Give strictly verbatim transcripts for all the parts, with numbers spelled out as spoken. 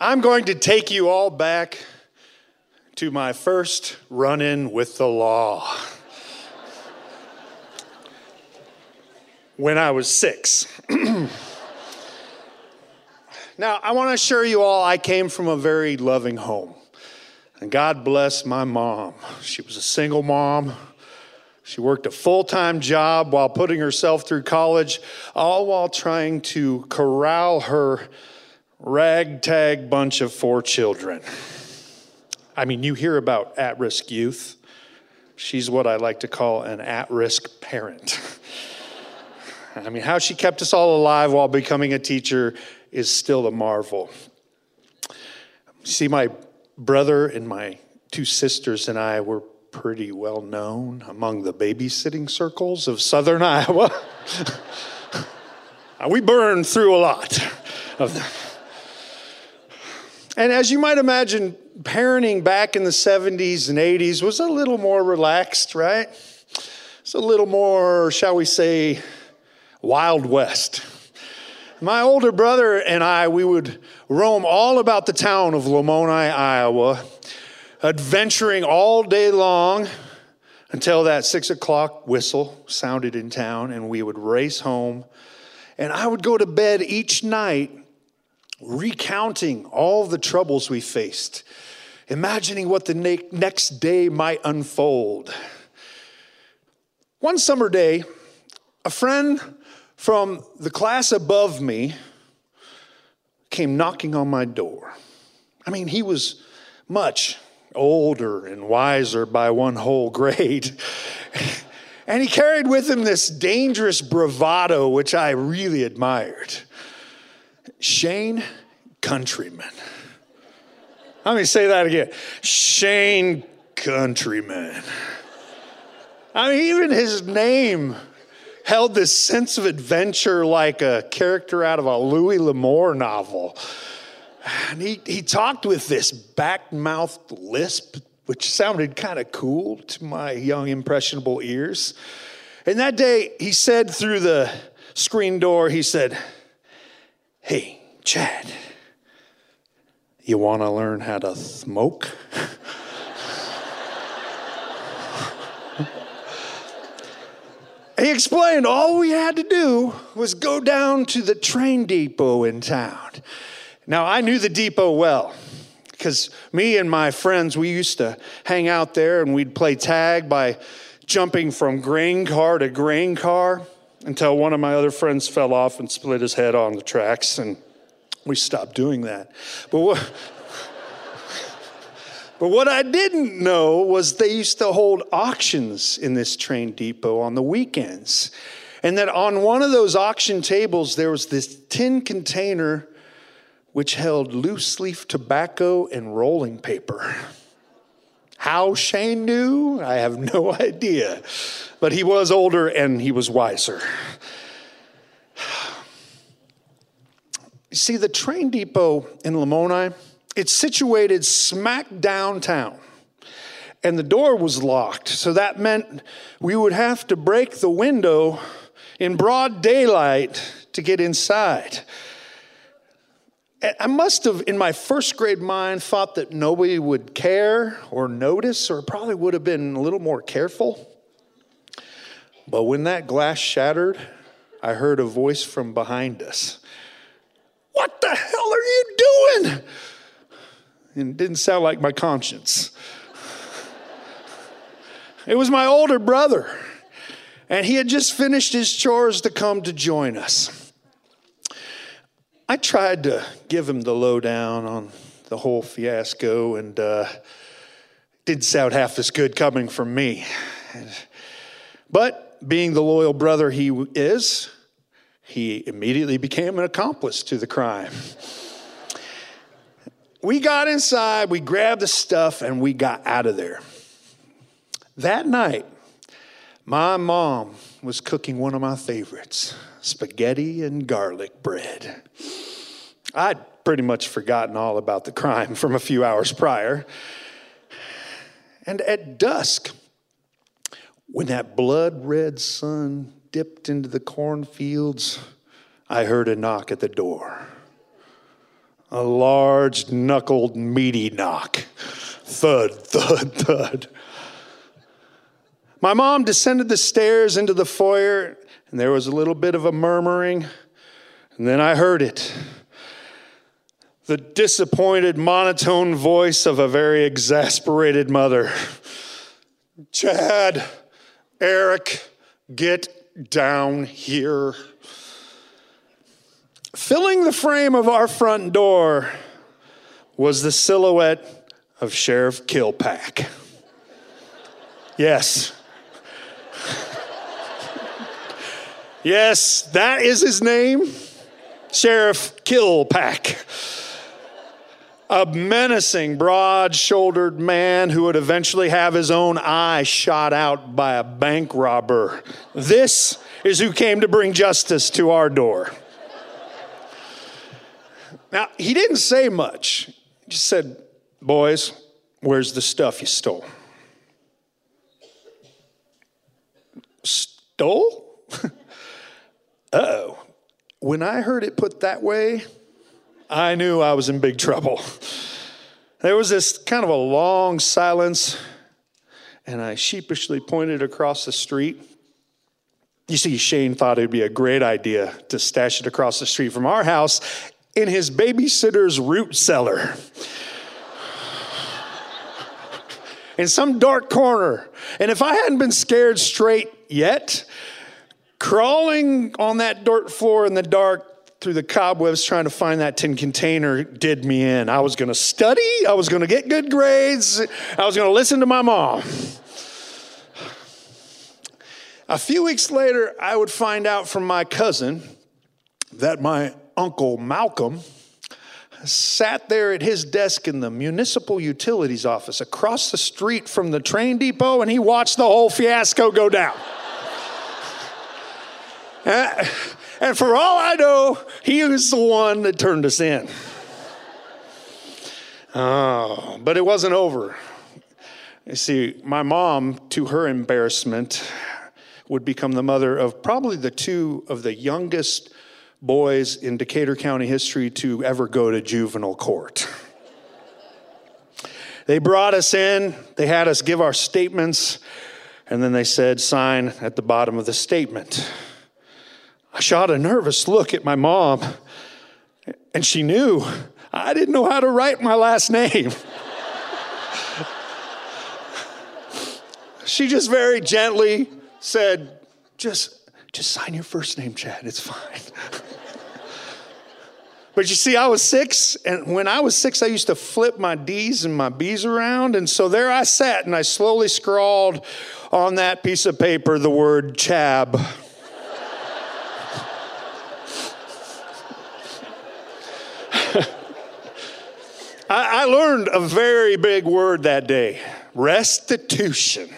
I'm going to take you all back to my first run-in with the law. When I was six. Now, I want to assure you all I came from a very loving home. And God bless my mom. She was a single mom. She worked a full-time job while putting herself through college, all while trying to corral her ragtag bunch of four children. I mean, you hear about at-risk youth. She's what I like to call an at-risk parent. I mean, how she kept us all alive while becoming a teacher is still a marvel. See, my brother and my two sisters and I were pretty well known among the babysitting circles of Southern Iowa. We burned through a lot of them. And as you might imagine, parenting back in the seventies and eighties was a little more relaxed, right? It's a little more, shall we say, Wild West. My older brother and I, we would roam all about the town of Lamoni, Iowa, adventuring all day long until that six o'clock whistle sounded in town, and we would race home. And I would go to bed each night recounting all the troubles we faced, imagining what the ne- next day might unfold. One summer day, a friend from the class above me came knocking on my door. I mean, he was much older and wiser by one whole grade. And he carried with him this dangerous bravado, which I really admired. Shane Countryman. Let me say that again. Shane Countryman. I mean, even his name held this sense of adventure like a character out of a Louis L'Amour novel. And he, he talked with this back-mouthed lisp, which sounded kind of cool to my young, impressionable ears. And that day, he said through the screen door, he said, "Hey, Chad, you want to learn how to smoke?" He explained all we had to do was go down to the train depot in town. Now, I knew the depot well because me and my friends, we used to hang out there and we'd play tag by jumping from grain car to grain car until one of my other friends fell off and split his head on the tracks, and we stopped doing that. But what, but what I didn't know was they used to hold auctions in this train depot on the weekends. And that on one of those auction tables, there was this tin container which held loose leaf tobacco and rolling paper. How Shane knew, I have no idea. But he was older and he was wiser. See, the train depot in Lamoni, it's situated smack downtown, and the door was locked. So that meant we would have to break the window in broad daylight to get inside. I must have, in my first grade mind, thought that nobody would care or notice, or probably would have been a little more careful. But when that glass shattered, I heard a voice from behind us. "What the hell are you doing?" And it didn't sound like my conscience. It was my older brother. And he had just finished his chores to come to join us. I tried to give him the lowdown on the whole fiasco, and uh, it didn't sound half as good coming from me. But being the loyal brother he is, he immediately became an accomplice to the crime. We got inside, we grabbed the stuff, and we got out of there. That night, my mom was cooking one of my favorites, spaghetti and garlic bread. I'd pretty much forgotten all about the crime from a few hours prior. And at dusk, when that blood-red sun dipped into the cornfields, I heard a knock at the door. A large, knuckled, meaty knock. Thud, thud, thud. My mom descended the stairs into the foyer, and there was a little bit of a murmuring, and then I heard it. The disappointed monotone voice of a very exasperated mother. Chad, Eric, get down here. Filling the frame of our front door was the silhouette of Sheriff Kilpack. Yes. Yes, that is his name. Sheriff Kilpack. A menacing, broad-shouldered man who would eventually have his own eye shot out by a bank robber. This is who came to bring justice to our door. Now, he didn't say much. He just said, boys, where's the stuff you stole? Stole? Uh-oh. When I heard it put that way, I knew I was in big trouble. There was this kind of a long silence, and I sheepishly pointed across the street. You see, Shane thought it would be a great idea to stash it across the street from our house in his babysitter's root cellar. In some dark corner. And if I hadn't been scared straight yet, crawling on that dirt floor in the dark through the cobwebs trying to find that tin container did me in. I was going to study. I was going to get good grades. I was going to listen to my mom. A few weeks later, I would find out from my cousin that my uncle Malcolm sat there at his desk in the Municipal Utilities Office across the street from the train depot, and he watched the whole fiasco go down. And for all I know, he was the one that turned us in. Oh, but it wasn't over. You see, my mom, to her embarrassment, would become the mother of probably the two of the youngest boys in Decatur County history to ever go to juvenile court. They brought us in, they had us give our statements, and then they said, sign at the bottom of the statement. I shot a nervous look at my mom, and she knew I didn't know how to write my last name. She just very gently said, just, just sign your first name, Chad, it's fine. But you see, I was six, and when I was six, I used to flip my D's and my B's around, and so there I sat, and I slowly scrawled on that piece of paper the word Chab. I learned a very big word that day, restitution.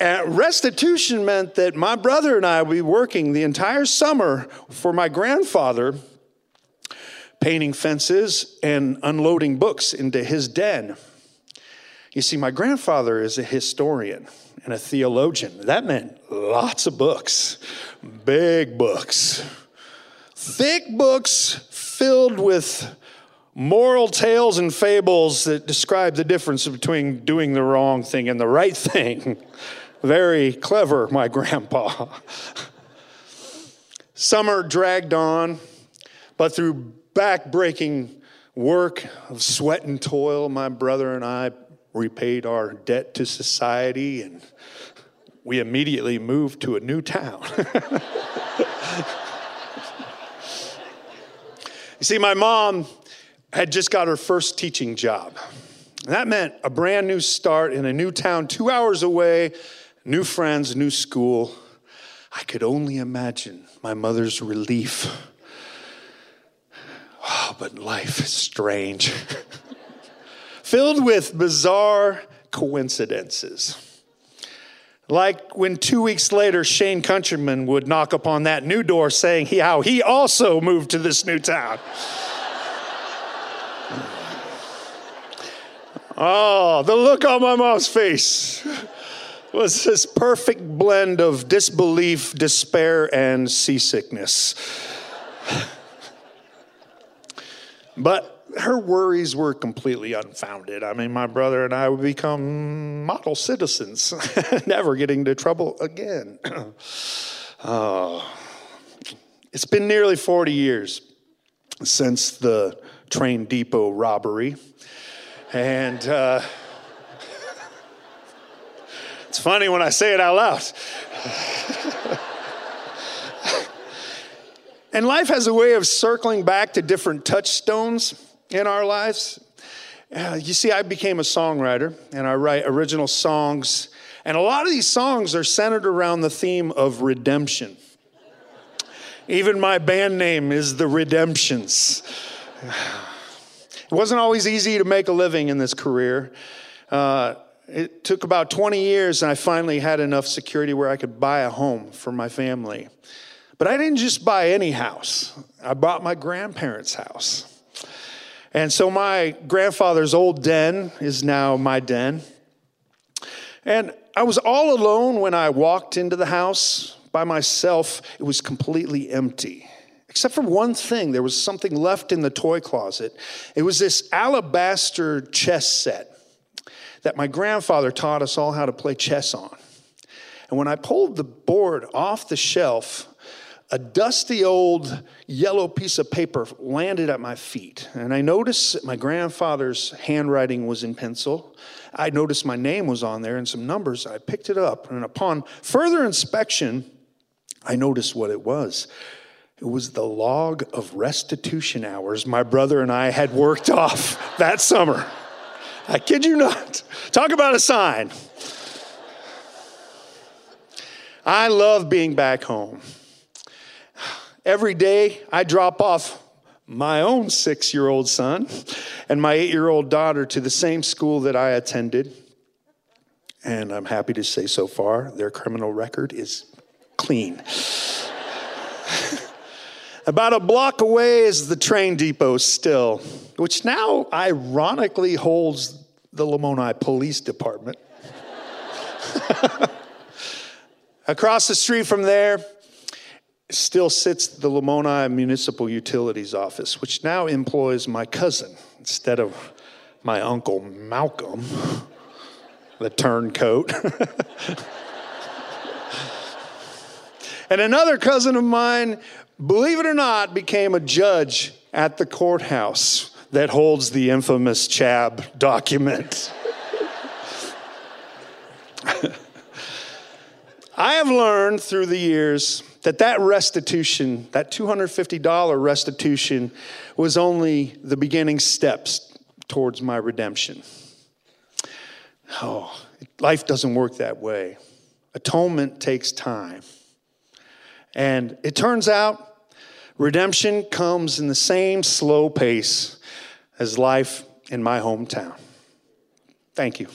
And restitution meant that my brother and I would be working the entire summer for my grandfather, painting fences and unloading books into his den. You see, my grandfather is a historian and a theologian. That meant lots of books, big books, thick books filled with moral tales and fables that describe the difference between doing the wrong thing and the right thing. Very clever, my grandpa. Summer dragged on, but through back-breaking work of sweat and toil, my brother and I repaid our debt to society, and we immediately moved to a new town. You see, my mom had just got her first teaching job. And that meant a brand new start in a new town, two hours away, new friends, new school. I could only imagine my mother's relief. Oh, but life is strange. Filled with bizarre coincidences. Like when two weeks later, Shane Countryman would knock upon that new door saying he, how he also moved to this new town. Oh, the look on my mom's face was this perfect blend of disbelief, despair, and seasickness. But her worries were completely unfounded. I mean, my brother and I would become model citizens, never getting into trouble again. Oh, it's been nearly forty years since the train depot robbery. And uh, it's funny when I say it out loud. And life has a way of circling back to different touchstones in our lives. Uh, you see, I became a songwriter, and I write original songs. And a lot of these songs are centered around the theme of redemption. Even my band name is The Redemptions. It wasn't always easy to make a living in this career. Uh, it took about twenty years, and I finally had enough security where I could buy a home for my family. But I didn't just buy any house. I bought my grandparents' house. And so my grandfather's old den is now my den. And I was all alone when I walked into the house by myself. It was completely empty. Except for one thing, there was something left in the toy closet. It was this alabaster chess set that my grandfather taught us all how to play chess on. And when I pulled the board off the shelf, a dusty old yellow piece of paper landed at my feet. And I noticed that my grandfather's handwriting was in pencil. I noticed my name was on there and some numbers. I picked it up. And upon further inspection, I noticed what it was. It was the log of restitution hours my brother and I had worked off that summer. I kid you not. Talk about a sign. I love being back home. Every day I drop off my own six-year-old son and my eight-year-old daughter to the same school that I attended. And I'm happy to say so far, their criminal record is clean. About a block away is the train depot still, which now ironically holds the Lamoni Police Department. Across the street from there still sits the Lamoni Municipal Utilities Office, which now employs my cousin instead of my uncle Malcolm, the turncoat. And another cousin of mine, believe it or not, became a judge at the courthouse that holds the infamous Chab document. I have learned through the years that that restitution, that two hundred fifty dollars restitution, was only the beginning steps towards my redemption. Oh, life doesn't work that way. Atonement takes time. And it turns out redemption comes in the same slow pace as life in my hometown. Thank you.